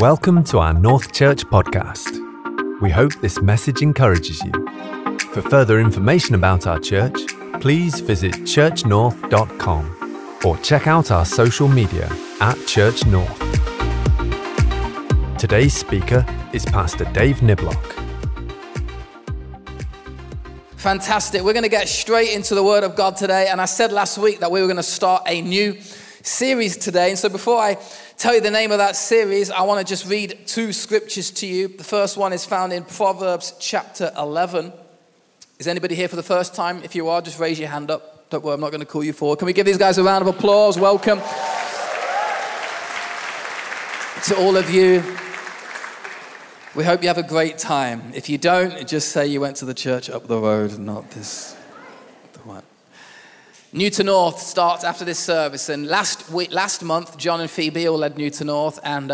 Welcome to our North Church podcast. We hope this message encourages you. For further information about our church, please visit churchnorth.com or check out our social media at Church North. Today's speaker is Pastor Dave Niblock. Fantastic. We're going to get straight into the Word of God today. And I said last week that we were going to start a new series today. And so before I tell you the name of that series, I want to just read two scriptures to you. The first one is found in Proverbs chapter 11. Is anybody here for the first time? If you are, just raise your hand up. Don't worry, I'm not going to call you forward. Can we give these guys a round of applause? Welcome to all of you. We hope you have a great time. If you don't, just say you went to the church up the road and not this one. New to North starts after this service, and last month, John and Phoebe all led New to North, and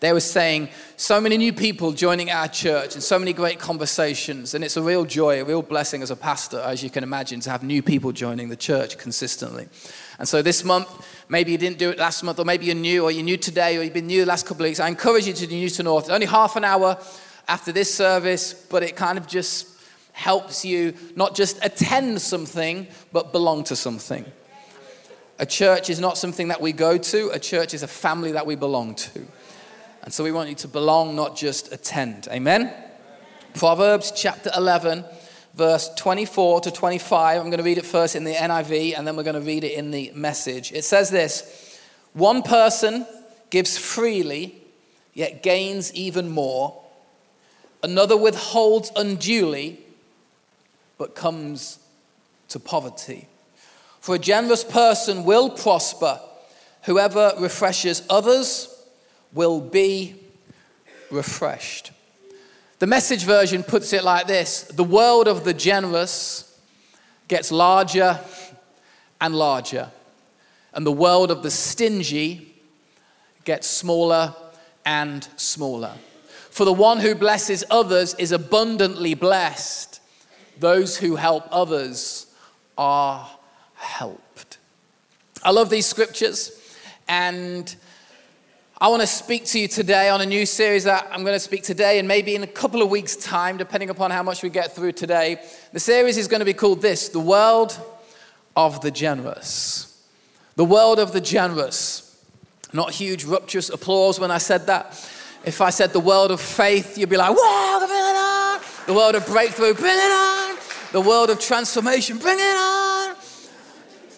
they were saying, so many new people joining our church, and so many great conversations, and it's a real joy, a real blessing as a pastor, as you can imagine, to have new people joining the church consistently. And so this month, maybe you didn't do it last month, or maybe you're new, or you're new today, or you've been new the last couple of weeks, I encourage you to do New to North. It's only half an hour after this service, but it kind of just helps you not just attend something, but belong to something. A church is not something that we go to. A church is a family that we belong to. And so we want you to belong, not just attend. Amen? Proverbs chapter 11, verse 24 to 25. I'm going to read it first in the NIV, and then we're going to read it in the Message. It says this, one person gives freely, yet gains even more. Another withholds unduly, but comes to poverty. For a generous person will prosper. Whoever refreshes others will be refreshed. The Message version puts it like this. The world of the generous gets larger and larger. And the world of the stingy gets smaller and smaller. For the one who blesses others is abundantly blessed. Those who help others are helped. I love these scriptures, and I want to speak to you today on a new series that I'm going to speak today and maybe in a couple of weeks' time, depending upon how much we get through today. The series is going to be called this, The World of the Generous. The World of the Generous. Not huge, rapturous applause when I said that. If I said the world of faith, you'd be like, wow, the world of breakthrough, bring it on. The world of transformation, bring it on.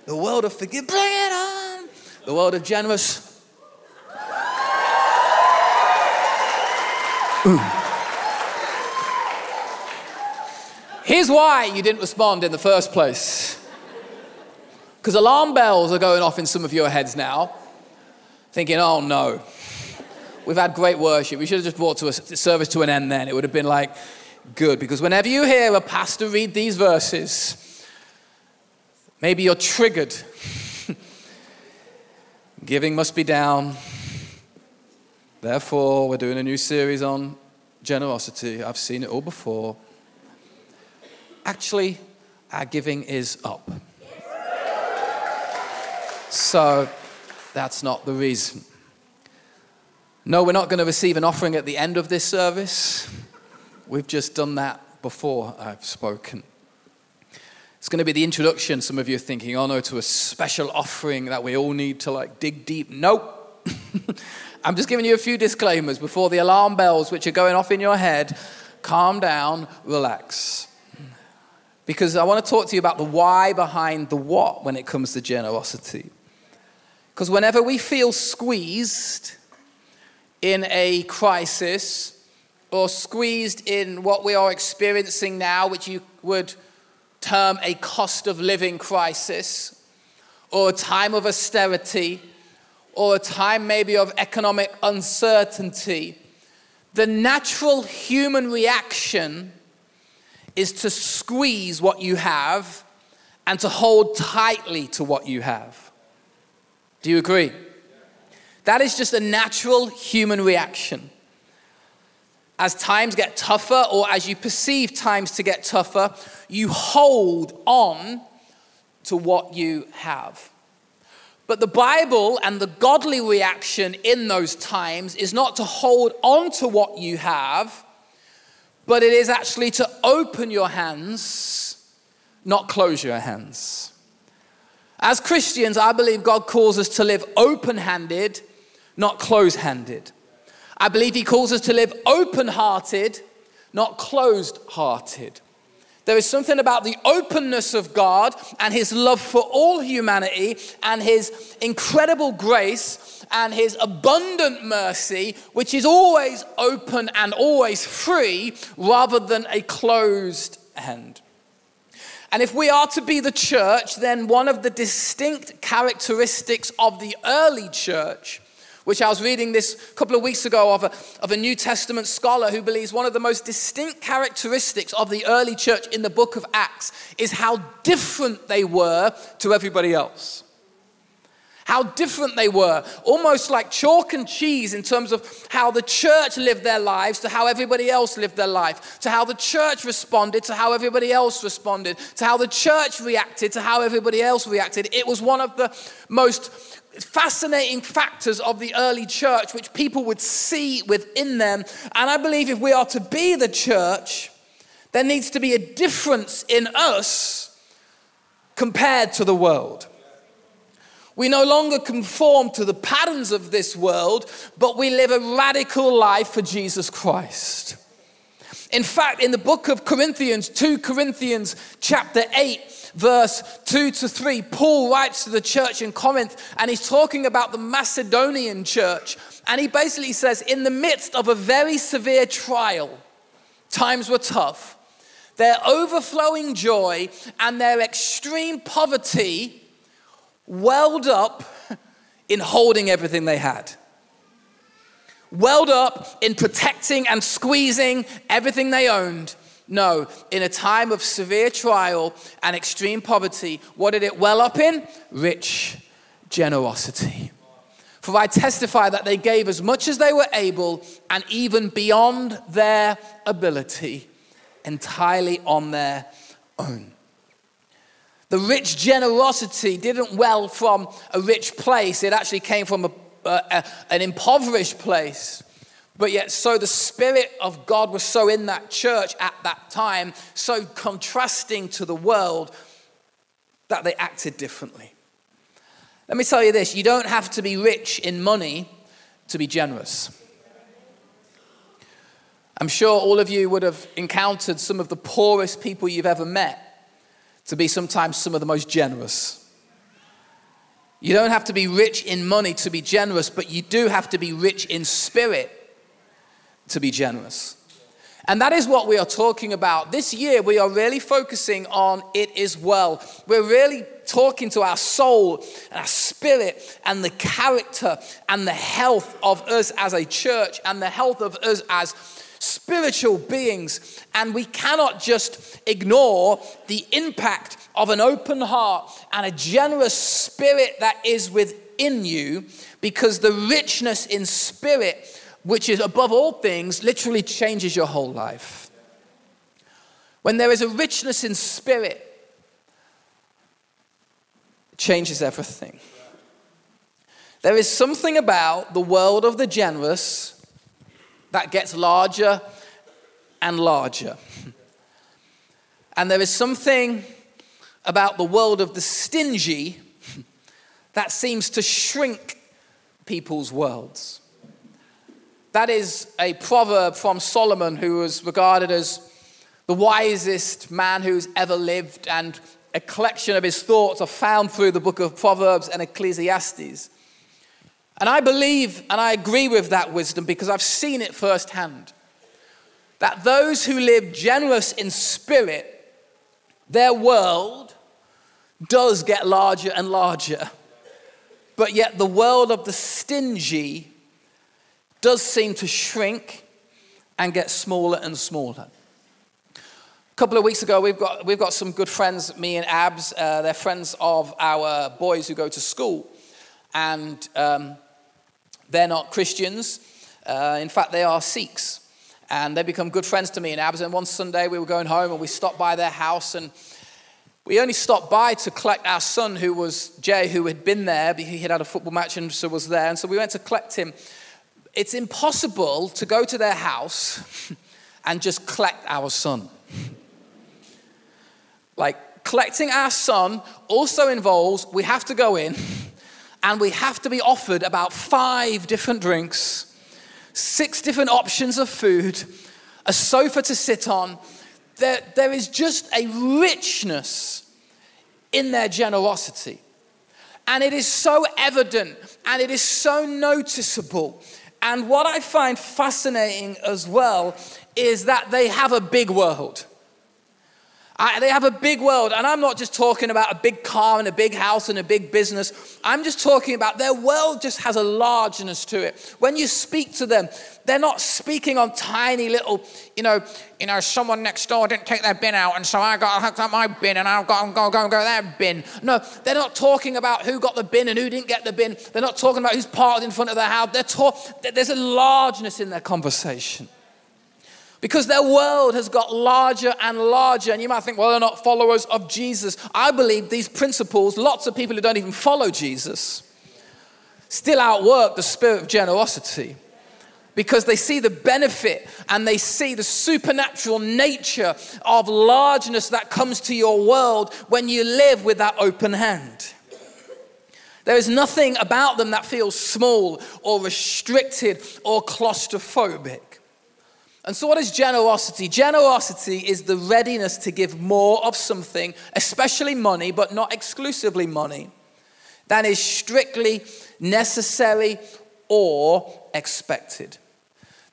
The world of forgive, bring it on. The world of generous. Ooh. Here's why you didn't respond in the first place. Because alarm bells are going off in some of your heads now, thinking, oh no, we've had great worship. We should have just brought a service to an end then. It would have been like, good, because whenever you hear a pastor read these verses, maybe you're triggered. Giving must be down. Therefore, we're doing a new series on generosity. I've seen it all before. Actually, our giving is up. So, that's not the reason. No, we're not going to receive an offering at the end of this service. We've just done that before I've spoken. It's going to be the introduction. Some of you are thinking, oh no, to a special offering that we all need to like dig deep. Nope. I'm just giving you a few disclaimers before the alarm bells which are going off in your head. Calm down, relax. Because I want to talk to you about the why behind the what when it comes to generosity. Because whenever we feel squeezed in a crisis, or squeezed in what we are experiencing now, which you would term a cost of living crisis, or a time of austerity, or a time maybe of economic uncertainty, the natural human reaction is to squeeze what you have and to hold tightly to what you have. Do you agree? That is just a natural human reaction. As times get tougher, or as you perceive times to get tougher, you hold on to what you have. But the Bible and the godly reaction in those times is not to hold on to what you have, but it is actually to open your hands, not close your hands. As Christians, I believe God calls us to live open-handed, not close-handed. I believe he calls us to live open-hearted, not closed-hearted. There is something about the openness of God and his love for all humanity and his incredible grace and his abundant mercy, which is always open and always free rather than a closed hand. And if we are to be the church, then one of the distinct characteristics of the early church, which I was reading this a couple of weeks ago of a New Testament scholar who believes one of the most distinct characteristics of the early church in the book of Acts is how different they were to everybody else. How different they were, almost like chalk and cheese in terms of how the church lived their lives to how everybody else lived their life, to how the church responded to how everybody else responded, to how the church reacted to how everybody else reacted. It was one of the most fascinating factors of the early church, which people would see within them. And I believe if we are to be the church, there needs to be a difference in us compared to the world. We no longer conform to the patterns of this world, but we live a radical life for Jesus Christ. In fact, in the book of Corinthians, 2 Corinthians chapter 8, verse 2 to 3, Paul writes to the church in Corinth, and he's talking about the Macedonian church. And he basically says, in the midst of a very severe trial, times were tough, their overflowing joy and their extreme poverty welled up in holding everything they had. Welled up in protecting and squeezing everything they owned. No, in a time of severe trial and extreme poverty, what did it well up in? Rich generosity. For I testify that they gave as much as they were able and even beyond their ability, entirely on their own. The rich generosity didn't well from a rich place. It actually came from an impoverished place. But yet, so the Spirit of God was so in that church at that time, so contrasting to the world, that they acted differently. Let me tell you this. You don't have to be rich in money to be generous. I'm sure all of you would have encountered some of the poorest people you've ever met to be sometimes some of the most generous. You don't have to be rich in money to be generous, but you do have to be rich in spirit to be generous. And that is what we are talking about. This year, we are really focusing on it is well. We're really talking to our soul and our spirit and the character and the health of us as a church and the health of us as spiritual beings, and we cannot just ignore the impact of an open heart and a generous spirit that is within you, because the richness in spirit, which is above all things, literally changes your whole life. When there is a richness in spirit, it changes everything. There is something about the world of the generous that gets larger and larger. And there is something about the world of the stingy that seems to shrink people's worlds. That is a proverb from Solomon, who was regarded as the wisest man who's ever lived, and a collection of his thoughts are found through the book of Proverbs and Ecclesiastes. And I believe and I agree with that wisdom because I've seen it firsthand. That those who live generous in spirit, their world does get larger and larger. But yet the world of the stingy does seem to shrink and get smaller and smaller. A couple of weeks ago, we've got some good friends, me and Abs. They're friends of our boys who go to school. And they're not Christians. In fact, they are Sikhs. And they become good friends to me and Abs. And one Sunday we were going home and we stopped by their house and We only stopped by to collect our son, who was Jay, who had been there. He had had a football match and so was there. And so we went to collect him. It's impossible to go to their house and just collect our son. Like, collecting our son also involves, we have to go in and we have to be offered about 5 different drinks, 6 different options of food, a sofa to sit on. There is just a richness in their generosity. And it is so evident and it is so noticeable. And what I find fascinating as well is that they have a big world. They have a big world, and I'm not just talking about a big car and a big house and a big business. I'm just talking about their world just has a largeness to it. When you speak to them, they're not speaking on tiny little, you know, someone next door didn't take their bin out, and so I got to hook up my bin, and I've got to go their bin. No, they're not talking about who got the bin and who didn't get the bin. They're not talking about who's parked in front of their house. There's a largeness in their conversation. Because their world has got larger and larger. And you might think, well, they're not followers of Jesus. I believe these principles, lots of people who don't even follow Jesus, still outwork the spirit of generosity. Because they see the benefit and they see the supernatural nature of largeness that comes to your world when you live with that open hand. There is nothing about them that feels small or restricted or claustrophobic. And so what is generosity? Generosity is the readiness to give more of something, especially money, but not exclusively money, than is strictly necessary or expected.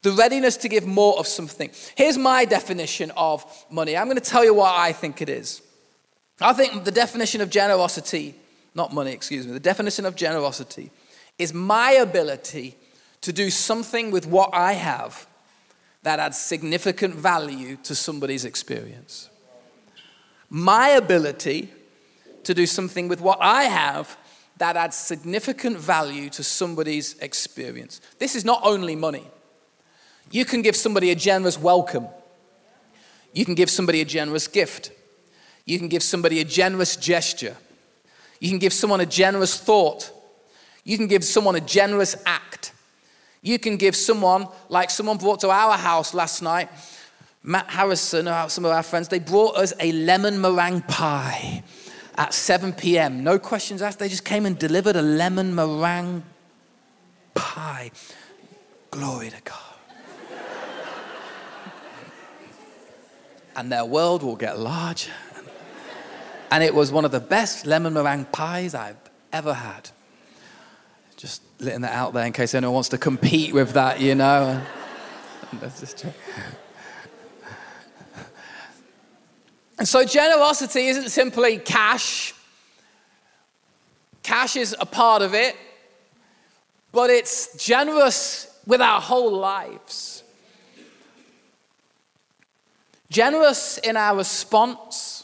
The readiness to give more of something. Here's my definition of money. I'm going to tell you what I think it is. I think the definition of generosity, not money, excuse me, the definition of generosity is my ability to do something with what I have that adds significant value to somebody's experience. My ability to do something with what I have that adds significant value to somebody's experience. This is not only money. You can give somebody a generous welcome. You can give somebody a generous gift. You can give somebody a generous gesture. You can give someone a generous thought. You can give someone a generous act. You can give someone, like someone brought to our house last night, Matt Harrison, some of our friends, they brought us a lemon meringue pie at 7 p.m. No questions asked. They just came and delivered a lemon meringue pie. Glory to God. And their world will get larger. And it was one of the best lemon meringue pies I've ever had. Just letting that out there in case anyone wants to compete with that, you know. And so generosity isn't simply cash. Cash is a part of it, but it's generous with our whole lives. Generous in our response,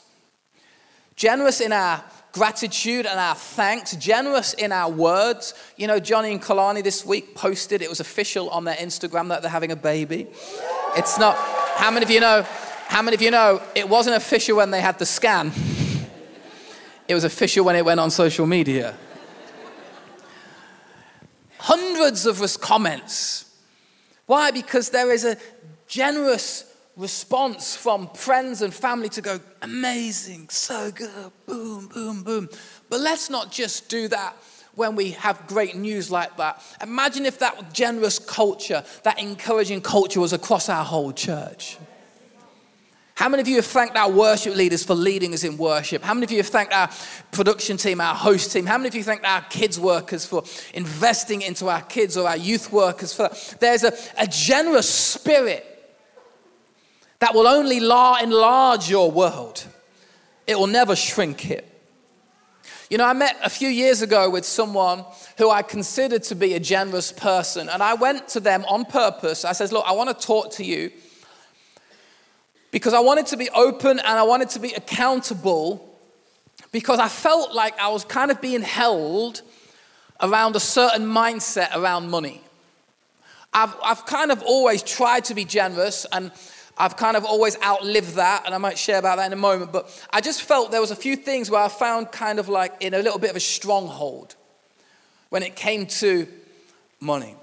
generous in our gratitude and our thanks, generous in our words. You know, Johnny and Kalani this week posted, it was official on their Instagram that they're having a baby. It's not, how many of you know, it wasn't official when they had the scan. It was official when it went on social media. Hundreds of comments. Why? Because there is a generous response from friends and family to go, amazing, so good, boom, boom, boom. But let's not just do that when we have great news like that. Imagine if that generous culture, that encouraging culture was across our whole church. How many of you have thanked our worship leaders for leading us in worship? How many of you have thanked our production team, our host team? How many of you thanked our kids workers for investing into our kids or our youth workers for that? There's a generous spirit that will only enlarge your world. It will never shrink it. You know, I met a few years ago with someone who I considered to be a generous person, and I went to them on purpose. I said, look, I want to talk to you because I wanted to be open and I wanted to be accountable because I felt like I was kind of being held around a certain mindset around money. I've kind of always tried to be generous, and I've kind of always outlived that, and I might share about that in a moment, but I just felt there was a few things where I found kind of like in a little bit of a stronghold when it came to money.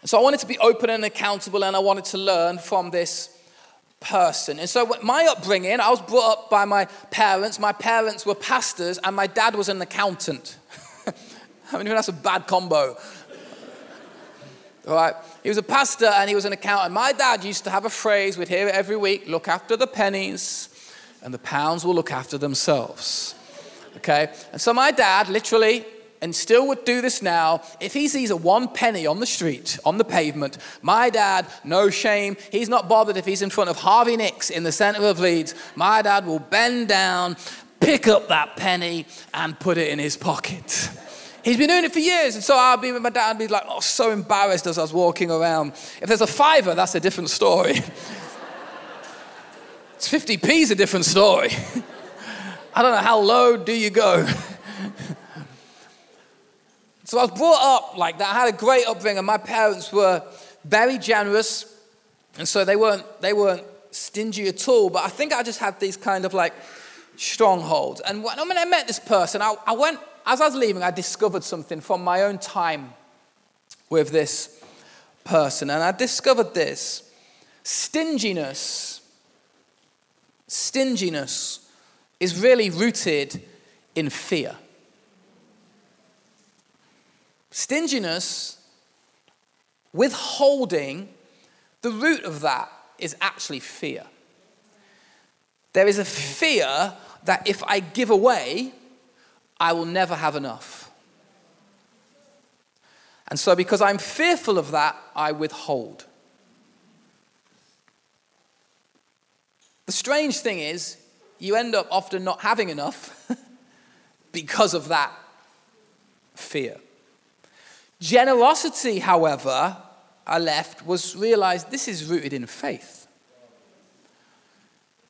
And so I wanted to be open and accountable, and I wanted to learn from this person. And so my upbringing, I was brought up by my parents. My parents were pastors, and my dad was an accountant. I mean, that's a bad combo. All right. He was a pastor and he was an accountant. My dad used to have a phrase, we'd hear it every week: look after the pennies and the pounds will look after themselves. Okay? And so my dad literally, and still would do this now, if he sees a 1 penny on the street, on the pavement, my dad, no shame, he's not bothered if he's in front of Harvey Nicks in the center of Leeds. My dad will bend down, pick up that penny and put it in his pocket. He's been doing it for years. And so I'll be with my dad and be like, oh, so embarrassed as I was walking around. If there's a fiver, that's a different story. It's 50p's a different story. I don't know, how low do you go? So I was brought up like that. I had a great upbringing. My parents were very generous. And so they weren't stingy at all. But I think I just had these kind of like strongholds. And when I met this person, I went, as I was leaving, I discovered something from my own time with this person. And I discovered this: stinginess is really rooted in fear. Stinginess, withholding, the root of that is actually fear. There is a fear that if I give away, I will never have enough. And so because I'm fearful of that, I withhold. The strange thing is, you end up often not having enough because of that fear. Generosity, however, I realized this is rooted in faith.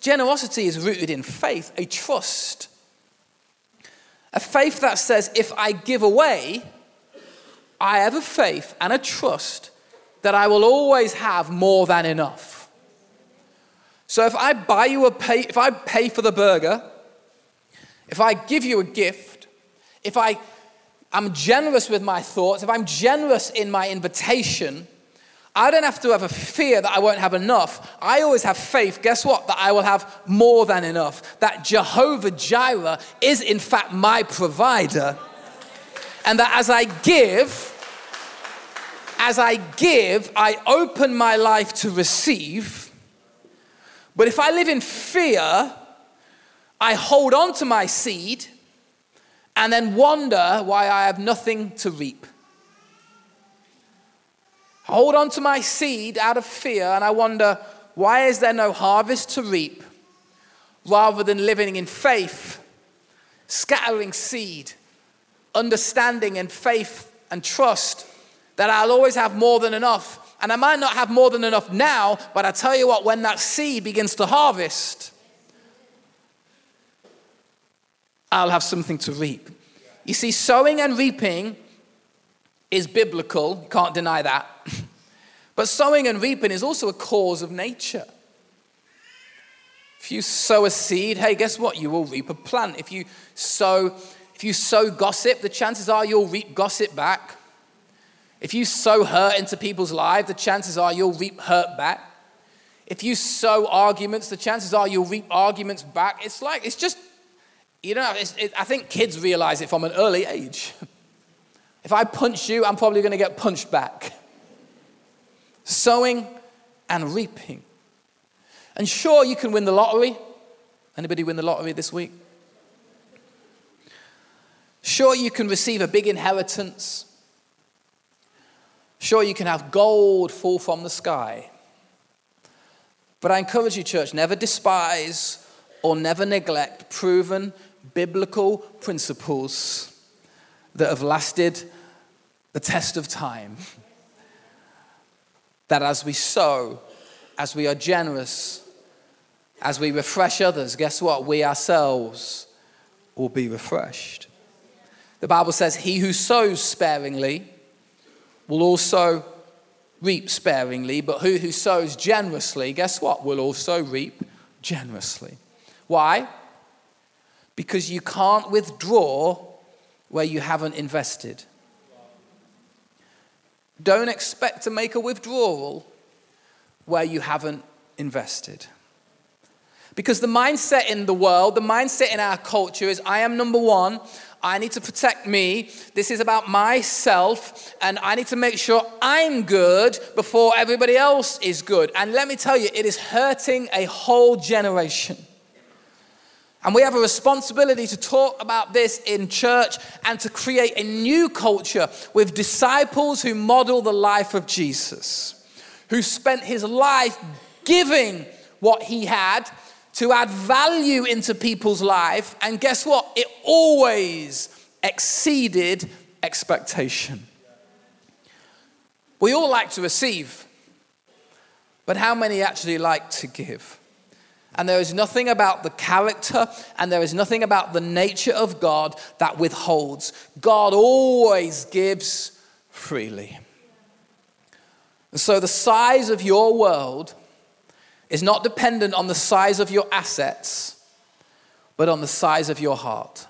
Generosity is rooted in faith, a trust. A faith that says, if I give away, I have a faith and a trust that I will always have more than enough. So if I buy you if I pay for the burger, if I give you a gift, if I'm generous with my thoughts, if I'm generous in my invitation, I don't have to have a fear that I won't have enough. I always have faith, guess what? That I will have more than enough. That Jehovah Jireh is in fact my provider. And that as I give, I open my life to receive. But if I live in fear, I hold on to my seed and then wonder why I have nothing to reap. I hold on to my seed out of fear and I wonder, why is there no harvest to reap? Rather than living in faith, scattering seed, understanding and faith and trust that I'll always have more than enough. And I might not have more than enough now, but I tell you what, when that seed begins to harvest, I'll have something to reap. You see, sowing and reaping is biblical, you can't deny that. But sowing and reaping is also a cause of nature. If you sow a seed, hey, guess what? You will reap a plant. If you sow gossip, the chances are you'll reap gossip back. If you sow hurt into people's lives, the chances are you'll reap hurt back. If you sow arguments, the chances are you'll reap arguments back. I think kids realize it from an early age. If I punch you, I'm probably going to get punched back. Sowing and reaping. And sure, you can win the lottery. Anybody win the lottery this week? Sure, you can receive a big inheritance. Sure, you can have gold fall from the sky. But I encourage you, church, never despise or never neglect proven biblical principles that have lasted the test of time. That as we sow, as we are generous, as we refresh others, guess what? We ourselves will be refreshed. The Bible says, he who sows sparingly will also reap sparingly, but who sows generously, guess what, will also reap generously. Why? Because you can't withdraw where you haven't invested. Don't expect to make a withdrawal where you haven't invested. Because the mindset in the world, the mindset in our culture is, I am number one, I need to protect me, this is about myself, and I need to make sure I'm good before everybody else is good. And let me tell you, it is hurting a whole generation. And we have a responsibility to talk about this in church and to create a new culture with disciples who model the life of Jesus, who spent his life giving what he had to add value into people's life. And guess what? It always exceeded expectation. We all like to receive, but how many actually like to give? And there is nothing about the character and there is nothing about the nature of God that withholds. God always gives freely. And so the size of your world is not dependent on the size of your assets, but on the size of your heart.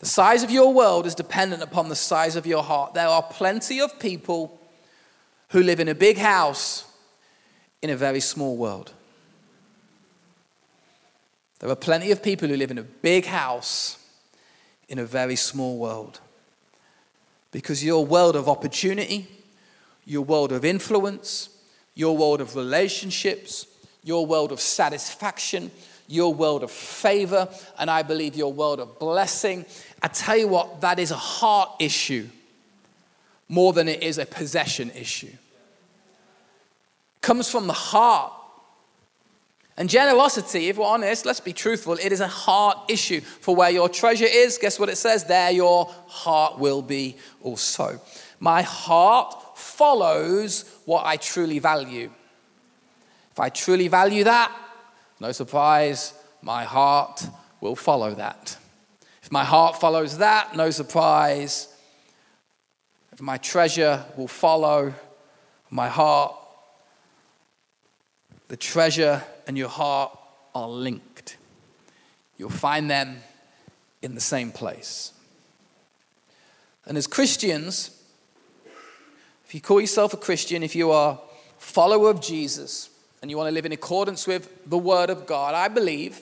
The size of your world is dependent upon the size of your heart. There are plenty of people who live in a big house in a very small world. There are plenty of people who live in a big house in a very small world. Because your world of opportunity, your world of influence, your world of relationships, your world of satisfaction, your world of favor, and I believe your world of blessing. I tell you what, that is a heart issue more than it is a possession issue. It comes from the heart. And generosity, if we're honest, let's be truthful, it is a heart issue. For where your treasure is, guess what it says? There your heart will be also. My heart follows what I truly value. If I truly value that, no surprise, my heart will follow that. If my heart follows that, no surprise, if my treasure will follow my heart, the treasure and your heart are linked. You'll find them in the same place. And as Christians, if you call yourself a Christian, if you are a follower of Jesus and you want to live in accordance with the Word of God, I believe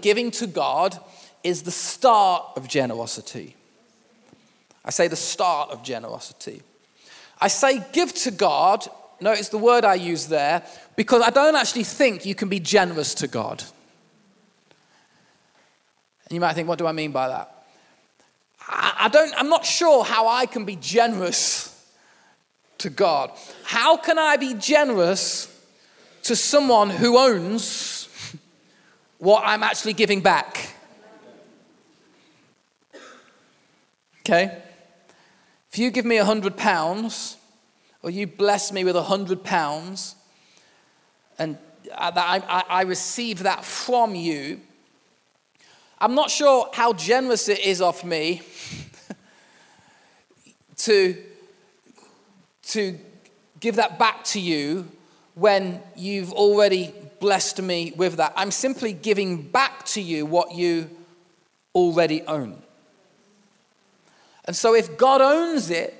giving to God is the start of generosity. I say the start of generosity. I say give to God. Notice the word I use there, because I don't actually think you can be generous to God. And you might think, what do I mean by that? I'm not sure how I can be generous to God. How can I be generous to someone who owns what I'm actually giving back? Okay? If you give me £100, or you bless me with £100, and I receive that from you, I'm not sure how generous it is of me to give that back to you when you've already blessed me with that. I'm simply giving back to you what you already own. And so if God owns it,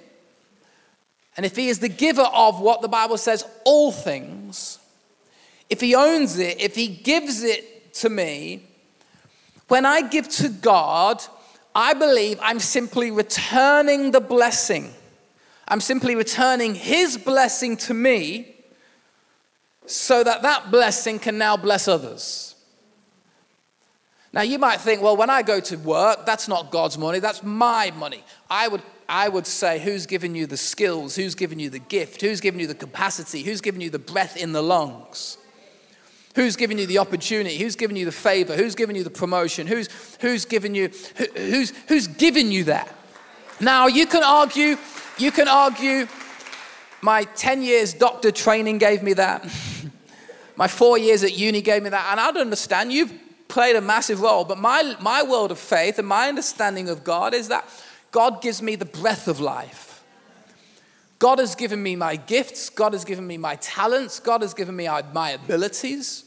and if he is the giver of what the Bible says, all things, if he owns it, if he gives it to me, when I give to God, I believe I'm simply returning the blessing. I'm simply returning his blessing to me so that that blessing can now bless others. Now you might think, well, when I go to work, that's not God's money, that's my money. I would say, who's given you the skills? Who's given you the gift? Who's given you the capacity? Who's given you the breath in the lungs? Who's given you the opportunity? Who's given you the favor? Who's given you the promotion? Who's given you that? Now you can argue, my 10 years doctor training gave me that. My 4 years at uni gave me that. And I'd understand you've played a massive role, but my world of faith and my understanding of God is that God gives me the breath of life. God has given me my gifts. God has given me my talents. God has given me my abilities.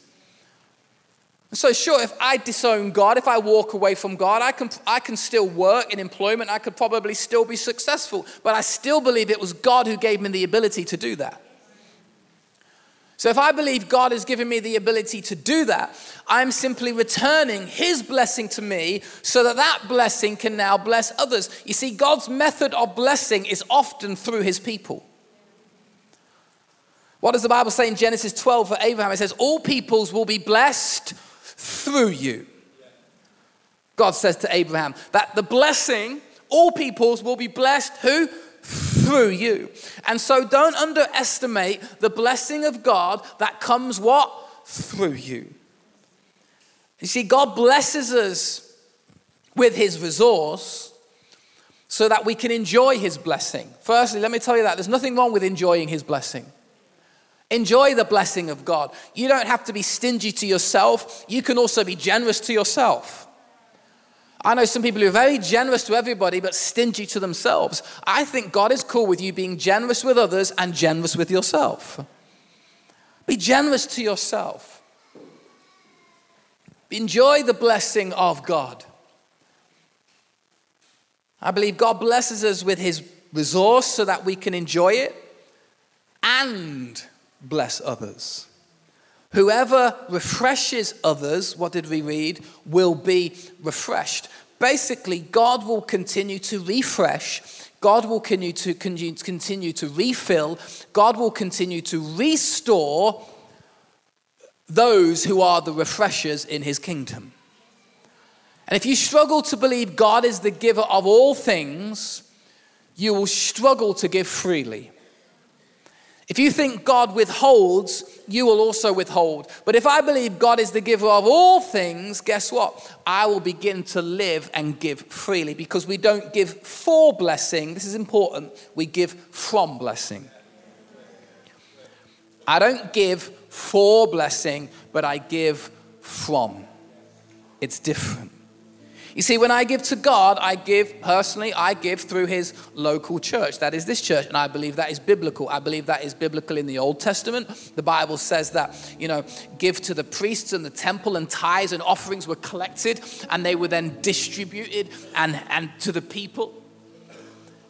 So sure, if I disown God, if I walk away from God, I can still work in employment. I could probably still be successful, but I still believe it was God who gave me the ability to do that. So if I believe God has given me the ability to do that, I'm simply returning his blessing to me so that that blessing can now bless others. You see, God's method of blessing is often through his people. What does the Bible say in Genesis 12 for Abraham? It says, all peoples will be blessed through you. God says to Abraham that the blessing, all peoples will be blessed, who? Through you. And so don't underestimate the blessing of God that comes what? Through you. You see, God blesses us with his resource so that we can enjoy his blessing. Firstly, let me tell you that there's nothing wrong with enjoying his blessing. Enjoy the blessing of God. You don't have to be stingy to yourself. You can also be generous to yourself. I know some people who are very generous to everybody but stingy to themselves. I think God is cool with you being generous with others and generous with yourself. Be generous to yourself. Enjoy the blessing of God. I believe God blesses us with his resource so that we can enjoy it and bless others. Whoever refreshes others, what did we read, will be refreshed. Basically, God will continue to refresh. God will continue to refill. God will continue to restore those who are the refreshers in his kingdom. And if you struggle to believe God is the giver of all things, you will struggle to give freely. If you think God withholds, you will also withhold. But if I believe God is the giver of all things, guess what? I will begin to live and give freely, because we don't give for blessing. This is important. We give from blessing. I don't give for blessing, but I give from. It's different. You see, when I give to God, I give personally, I give through his local church. That is this church, and I believe that is biblical. I believe that is biblical in the Old Testament. The Bible says that, give to the priests and the temple, and tithes and offerings were collected, and they were then distributed and to the people.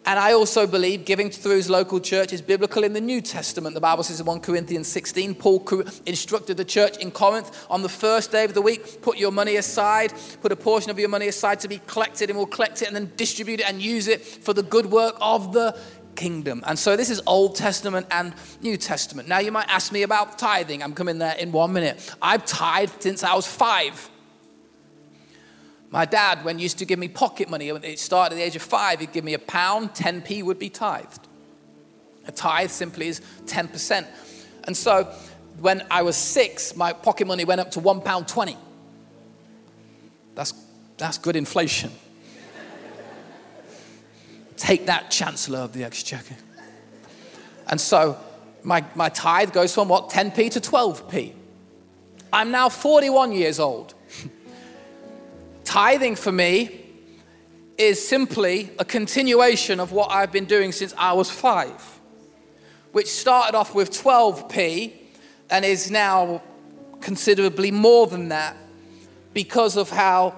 And I also believe giving through his local church is biblical in the New Testament. The Bible says in 1 Corinthians 16, Paul instructed the church in Corinth, on the first day of the week, put your money aside, put a portion of your money aside to be collected, and we'll collect it and then distribute it and use it for the good work of the kingdom. And so this is Old Testament and New Testament. Now you might ask me about tithing. I'm coming there in 1 minute. I've tithed since I was 5. My dad, when he used to give me pocket money, when it started at the age of 5, he'd give me £1, 10p would be tithed. A tithe simply is 10%. And so when I was 6, my pocket money went up to £1.20. That's good inflation. Take that, Chancellor of the Exchequer. And so my tithe goes from what, 10p to 12p. I'm now 41 years old. Tithing for me is simply a continuation of what I've been doing since I was 5, which started off with 12p and is now considerably more than that because of how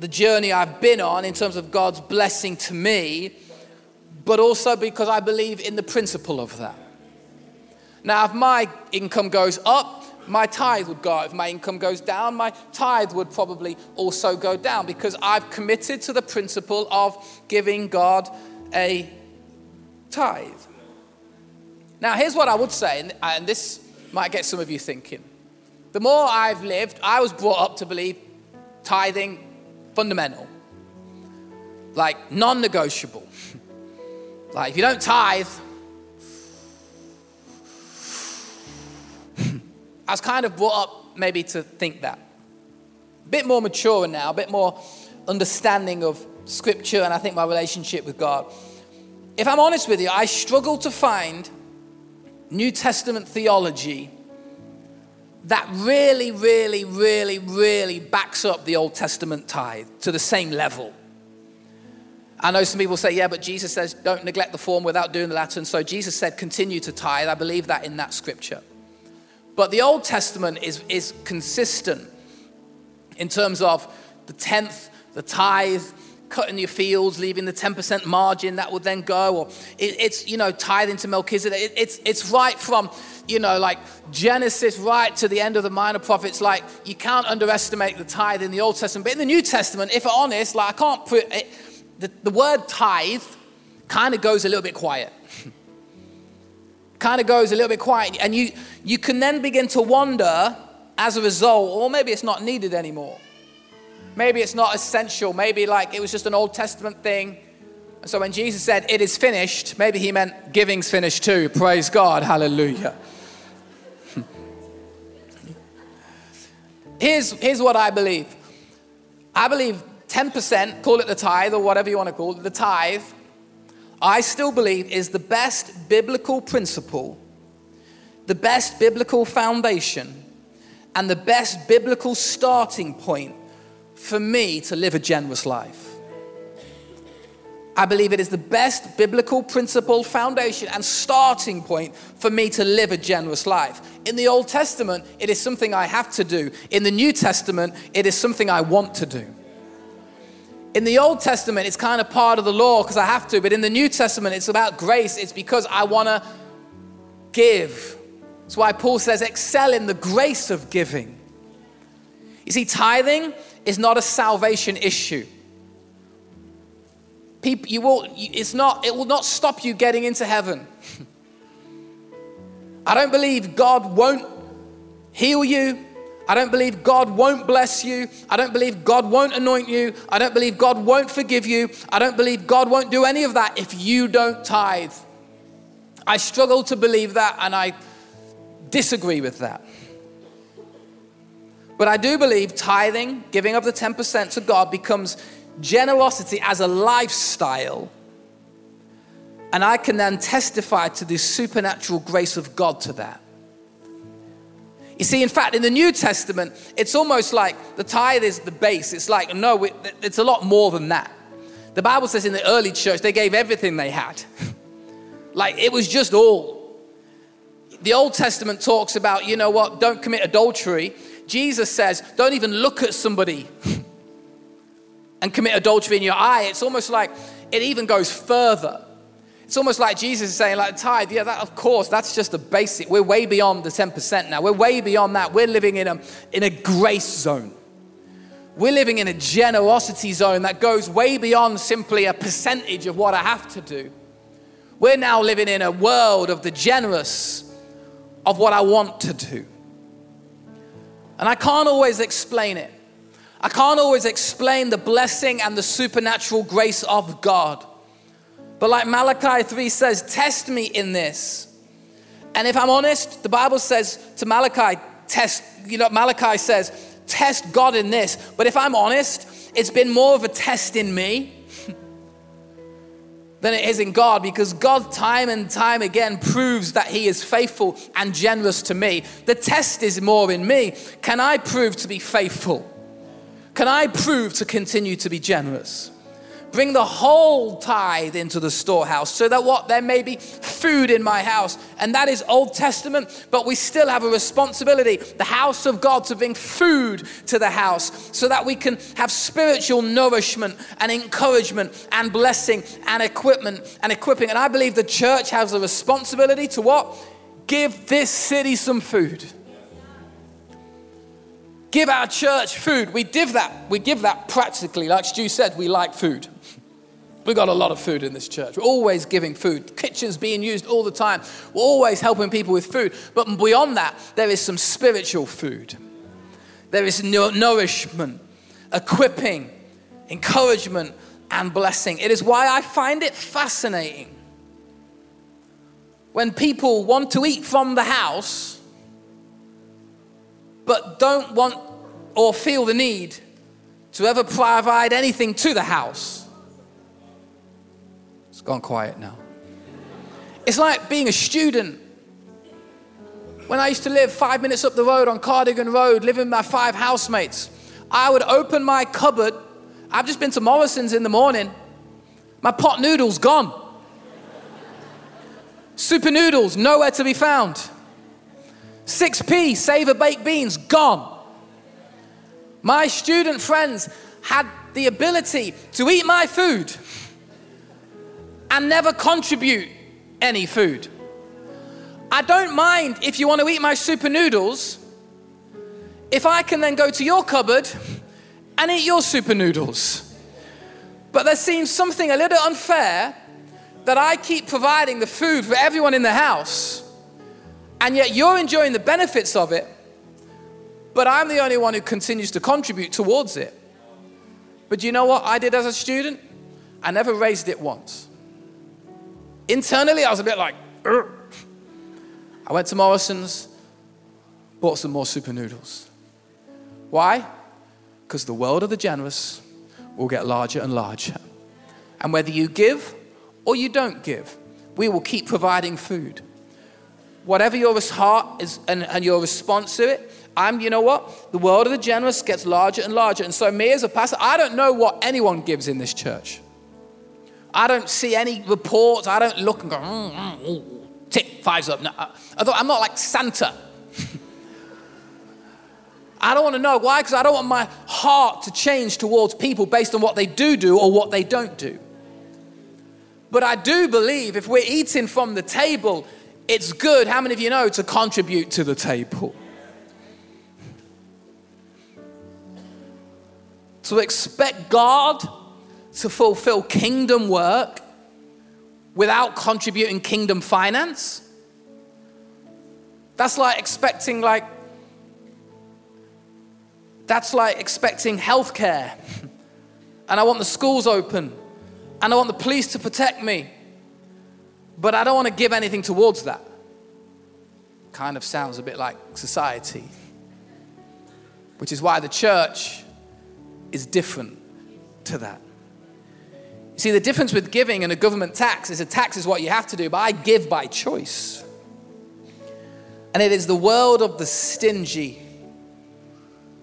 the journey I've been on in terms of God's blessing to me, but also because I believe in the principle of that. Now, if my income goes up, my tithe would go up. If my income goes down, my tithe would probably also go down, because I've committed to the principle of giving God a tithe. Now, here's what I would say, and this might get some of you thinking. The more I've lived, I was brought up to believe tithing fundamental, like non-negotiable. Like if you don't tithe, I was kind of brought up maybe to think that. A bit more mature now, a bit more understanding of scripture and I think my relationship with God. If I'm honest with you, I struggle to find New Testament theology that really backs up the Old Testament tithe to the same level. I know some people say, yeah, but Jesus says, don't neglect the form without doing the latter. And so Jesus said, continue to tithe. I believe that in that scripture. But the Old Testament is consistent in terms of the tenth, the tithe, cutting your fields, leaving the 10% margin that would then go, or it's, you know, tithing to Melchizedek. It's right from, you know, like Genesis right to the end of the Minor Prophets. Like, you can't underestimate the tithe in the Old Testament. But in the New Testament, if I'm honest, like, I can't put it, the word tithe kind of goes a little bit quiet. And you can then begin to wonder as a result, or maybe it's not needed anymore. Maybe it's not essential. Maybe like it was just an Old Testament thing. And so when Jesus said, it is finished, maybe he meant giving's finished too. Praise God. Hallelujah. Here's what I believe. I believe 10%, call it the tithe or whatever you want to call it, the tithe, I still believe is the best biblical principle, the best biblical foundation, and the best biblical starting point for me to live a generous life. I believe it is the best biblical principle, foundation, and starting point for me to live a generous life. In the Old Testament, it is something I have to do. In the New Testament, it is something I want to do. In the Old Testament, it's kind of part of the law because I have to, but in the New Testament, it's about grace. It's because I want to give. That's why Paul says, excel in the grace of giving. You see, tithing is not a salvation issue. People, it will not stop you getting into heaven. I don't believe God won't heal you. I don't believe God won't bless you. I don't believe God won't anoint you. I don't believe God won't forgive you. I don't believe God won't do any of that if you don't tithe. I struggle to believe that, and I disagree with that. But I do believe tithing, giving up the 10% to God, becomes generosity as a lifestyle. And I can then testify to the supernatural grace of God to that. You see, in fact, in the New Testament, it's almost like the tithe is the base. It's like, no, it's a lot more than that. The Bible says in the early church, they gave everything they had. Like, it was just all. The Old Testament talks about, you know what, don't commit adultery. Jesus says, don't even look at somebody and commit adultery in your eye. It's almost like it even goes further. It's almost like Jesus is saying, like, tithe, yeah, that, of course, that's just the basic. We're way beyond the 10% now. We're way beyond that. We're living in a grace zone. We're living in a generosity zone that goes way beyond simply a percentage of what I have to do. We're now living in a world of the generous, of what I want to do. And I can't always explain it. I can't always explain the blessing and the supernatural grace of God. But like Malachi 3 says, test me in this. And if I'm honest, the Bible says to Malachi, Malachi says, test God in this. But if I'm honest, it's been more of a test in me than it is in God, because God time and time again proves that he is faithful and generous to me. The test is more in me. Can I prove to be faithful? Can I prove to continue to be generous? Bring the whole tithe into the storehouse so that what? There may be food in my house. And that is Old Testament, but we still have a responsibility, the house of God, to bring food to the house so that we can have spiritual nourishment and encouragement and blessing and equipping. And I believe the church has a responsibility to what? Give this city some food. Give our church food. We give that practically. Like Stu said, we like food. We got a lot of food in this church. We're always giving food. Kitchens being used all the time. We're always helping people with food. But beyond that, there is some spiritual food. There is nourishment, equipping, encouragement, and blessing. It is why I find it fascinating when people want to eat from the house but don't want or feel the need to ever provide anything to the house. It's gone quiet now. It's like being a student. When I used to live 5 minutes up the road on Cardigan Road, living with my 5 housemates, I would open my cupboard. I've just been to Morrisons in the morning. My pot noodle's gone. Super noodles, nowhere to be found. 6p, savor baked beans, gone. My student friends had the ability to eat my food and never contribute any food. I don't mind if you want to eat my super noodles, if I can then go to your cupboard and eat your super noodles. But there seems something a little unfair that I keep providing the food for everyone in the house, and yet you're enjoying the benefits of it, but I'm the only one who continues to contribute towards it. But you know what I did as a student? I never raised it once. Internally, I was a bit like, ugh. I went to Morrisons, bought some more super noodles. Why? Because the world of the generous will get larger and larger. And whether you give or you don't give, we will keep providing food. Whatever your heart is and your response to it, you know what? The world of the generous gets larger and larger. And so me as a pastor, I don't know what anyone gives in this church. I don't see any reports. I don't look and go, tick, fives up. No, I'm not like Santa. I don't want to know. Why? Because I don't want my heart to change towards people based on what they do or what they don't do. But I do believe if we're eating from the table, it's good, how many of you know, to contribute to the table. To expect God to fulfill kingdom work without contributing kingdom finance. That's like expecting healthcare. And I want the schools open. And I want the police to protect me. But I don't want to give anything towards that. Kind of sounds a bit like society. Which is why the church is different to that. You see, the difference with giving and a government tax is a tax is what you have to do, but I give by choice. And it is the world of the stingy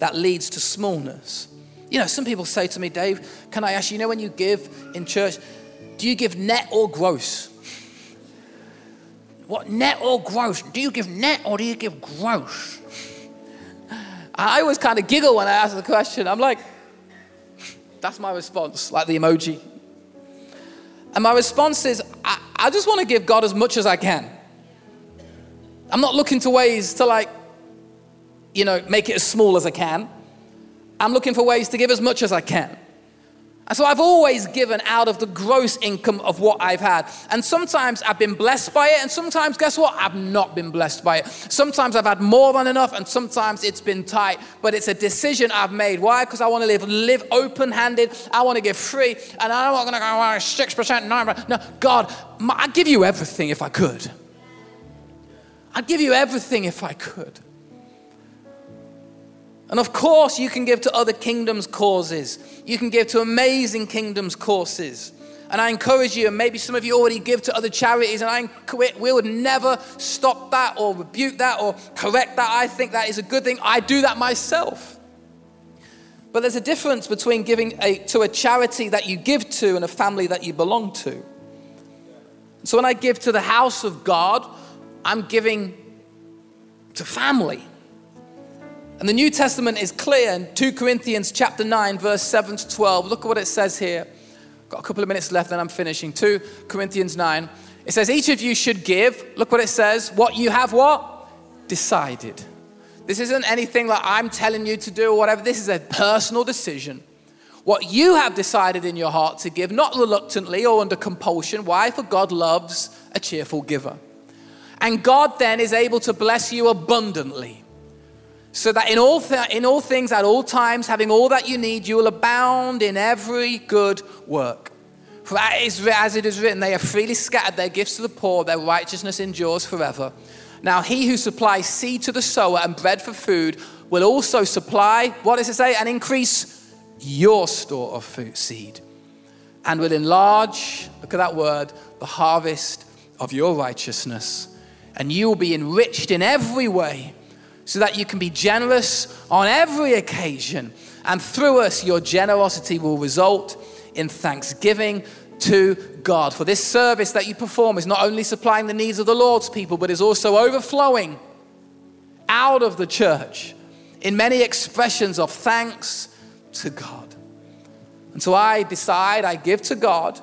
that leads to smallness. You know, some people say to me, Dave, can I ask you, when you give in church, do you give net or gross? What, net or gross? Do you give net or do you give gross? I always kind of giggle when I ask the question. I'm like, that's my response, like the emoji. And my response is, I just want to give God as much as I can. I'm not looking to ways to make it as small as I can. I'm looking for ways to give as much as I can. And so I've always given out of the gross income of what I've had. And sometimes I've been blessed by it. And sometimes, guess what? I've not been blessed by it. Sometimes I've had more than enough. And sometimes it's been tight. But it's a decision I've made. Why? Because I want to live open-handed. I want to give free. And I'm not going to go, 6%, 9%. No, God, I'd give you everything if I could. I'd give you everything if I could. And of course, you can give to other kingdoms' causes. You can give to amazing kingdoms' causes. And I encourage you, and maybe some of you already give to other charities, and we would never stop that or rebuke that or correct that. I think that is a good thing. I do that myself. But there's a difference between giving to a charity that you give to and a family that you belong to. So when I give to the house of God, I'm giving to family. And the New Testament is clear in 2 Corinthians chapter 9, verse 7 to 12. Look at what it says here. Got a couple of minutes left, then I'm finishing. 2 Corinthians 9. It says, each of you should give. Look what it says. What you have what? Decided. This isn't anything like I'm telling you to do or whatever. This is a personal decision. What you have decided in your heart to give, not reluctantly or under compulsion. Why? For God loves a cheerful giver. And God then is able to bless you abundantly. So that in all things, at all times, having all that you need, you will abound in every good work. For as it is written, they have freely scattered their gifts to the poor, their righteousness endures forever. Now he who supplies seed to the sower and bread for food will also supply, what does it say? And increase your store of seed. And will enlarge, look at that word, the harvest of your righteousness. And you will be enriched in every way, so that you can be generous on every occasion. And through us, your generosity will result in thanksgiving to God. For this service that you perform is not only supplying the needs of the Lord's people, but is also overflowing out of the church in many expressions of thanks to God. And so I decide I give to God,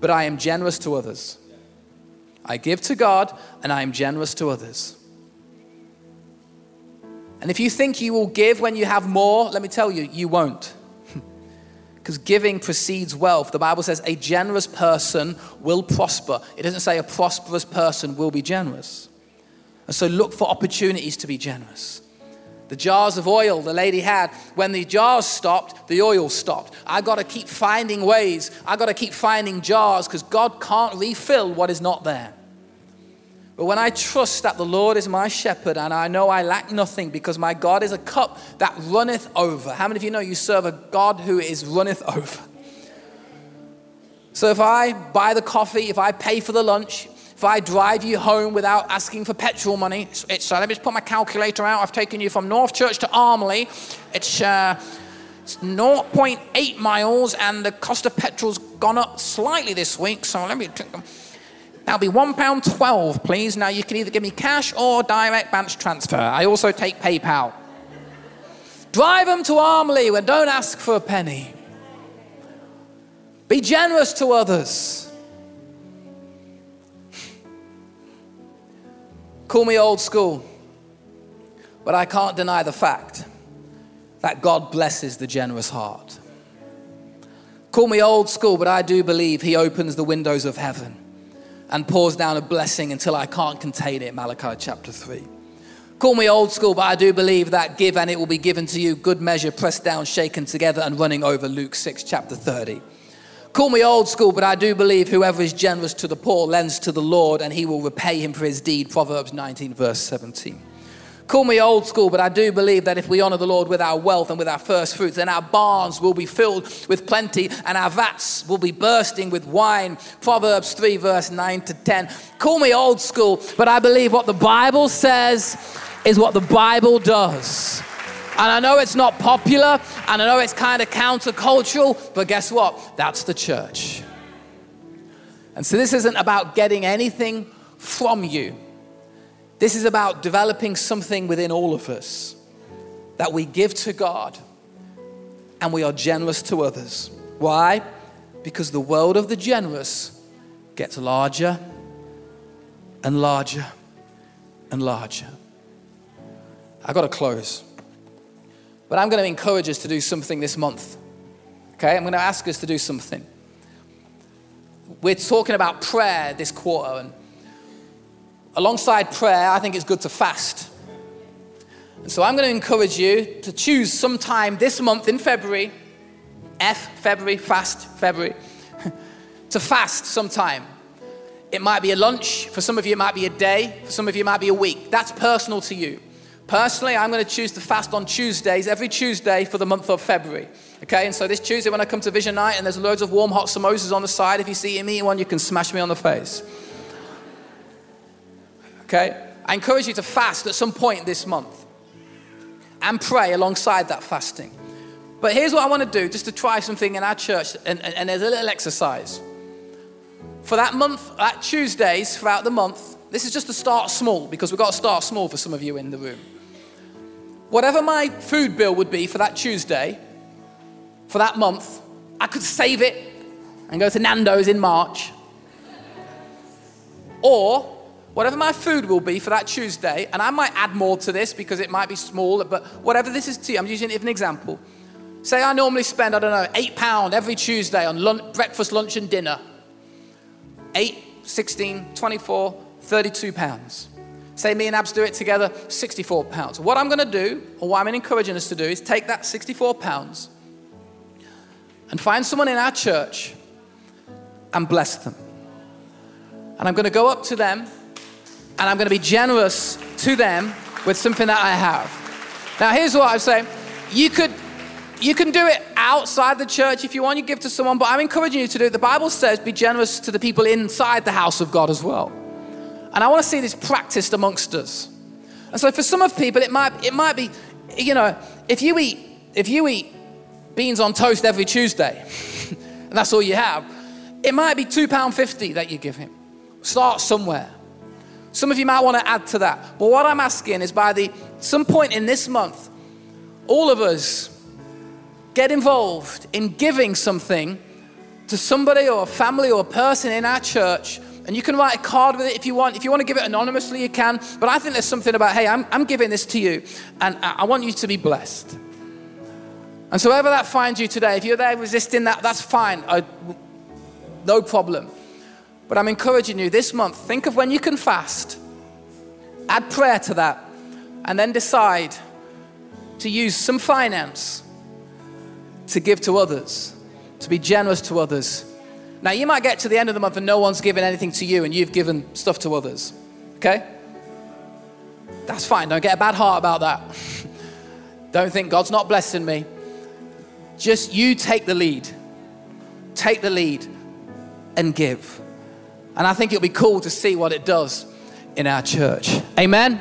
but I am generous to others. I give to God and I am generous to others. And if you think you will give when you have more, let me tell you, you won't. Because giving precedes wealth. The Bible says a generous person will prosper. It doesn't say a prosperous person will be generous. And so look for opportunities to be generous. The jars of oil the lady had, when the jars stopped, the oil stopped. I got to keep finding ways. I got to keep finding jars because God can't refill what is not there. But when I trust that the Lord is my shepherd and I know I lack nothing because my God is a cup that runneth over. How many of you know you serve a God who is runneth over? So if I buy the coffee, if I pay for the lunch, if I drive you home without asking for petrol money, so let me just put my calculator out. I've taken you from North Church to Armley. It's 0.8 miles and the cost of petrol's gone up slightly this week. So let me drink them. That'll be £1.12, please. Now you can either give me cash or direct bank transfer. I also take PayPal. Drive them to Armley and don't ask for a penny. Be generous to others. Call me old school, but I can't deny the fact that God blesses the generous heart. Call me old school, but I do believe he opens the windows of heaven and pours down a blessing until I can't contain it, Malachi chapter 3. Call me old school, but I do believe that give and it will be given to you, good measure, pressed down, shaken together and running over, Luke 6 chapter 30. Call me old school, but I do believe whoever is generous to the poor lends to the Lord and he will repay him for his deed. Proverbs 19 verse 17. Call me old school, but I do believe that if we honor the Lord with our wealth and with our first fruits, then our barns will be filled with plenty and our vats will be bursting with wine. Proverbs 3 verse 9 to 10. Call me old school, but I believe what the Bible says is what the Bible does. And I know it's not popular, and I know it's kind of countercultural, but guess what? That's the church. And so this isn't about getting anything from you. This is about developing something within all of us that we give to God and we are generous to others. Why? Because the world of the generous gets larger and larger and larger. I got to close. But I'm going to encourage us to do something this month. Okay, I'm going to ask us to do something. We're talking about prayer this quarter. And alongside prayer, I think it's good to fast. And so I'm going to encourage you to choose sometime this month in February, February, to fast sometime. It might be a lunch. For some of you, it might be a day. For some of you, it might be a week. That's personal to you. Personally, I'm going to choose to fast on Tuesdays, every Tuesday for the month of February. Okay, and so this Tuesday when I come to Vision Night and there's loads of warm, hot samosas on the side, if you see me eating one, you can smash me on the face. Okay, I encourage you to fast at some point this month and pray alongside that fasting. But here's what I want to do, just to try something in our church, and there's a little exercise. For that month, at Tuesdays throughout the month, this is just to start small because we've got to start small for some of you in the room. Whatever my food bill would be for that Tuesday, for that month, I could save it and go to Nando's in March. Or whatever my food will be for that Tuesday, and I might add more to this because it might be small, but whatever this is to you, I'm using it as an example. Say I normally spend, I don't know, £8 every Tuesday on lunch, breakfast, lunch and dinner. 8, 16, 24, £32. Say me and Abs do it together, £64. What I'm going to do, or what I'm encouraging us to do, is take that £64 and find someone in our church and bless them. And I'm going to go up to them and I'm going to be generous to them with something that I have. Now here's what I'm saying. You can do it outside the church if you want, you give to someone, but I'm encouraging you to do it. The Bible says be generous to the people inside the house of God as well. And I want to see this practiced amongst us. And so for some of people, it might be, you know, if you eat beans on toast every Tuesday, and that's all you have, It might be £2.50 that you give him. Start somewhere. Some of you might want to add to that. But what I'm asking is by some point in this month, all of us get involved in giving something to somebody or a family or a person in our church. And you can write a card with it if you want. If you want to give it anonymously, you can. But I think there's something about, hey, I'm giving this to you, and I want you to be blessed. And so wherever that finds you today, if you're there resisting that, that's fine. No problem. But I'm encouraging you this month, think of when you can fast, add prayer to that, and then decide to use some finance to give to others, to be generous to others. Now, you might get to the end of the month and no one's given anything to you and you've given stuff to others, okay? That's fine. Don't get a bad heart about that. Don't think God's not blessing me. Just you take the lead. Take the lead and give. And I think it'll be cool to see what it does in our church. Amen?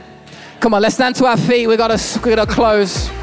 Come on, let's stand to our feet. We've got to close.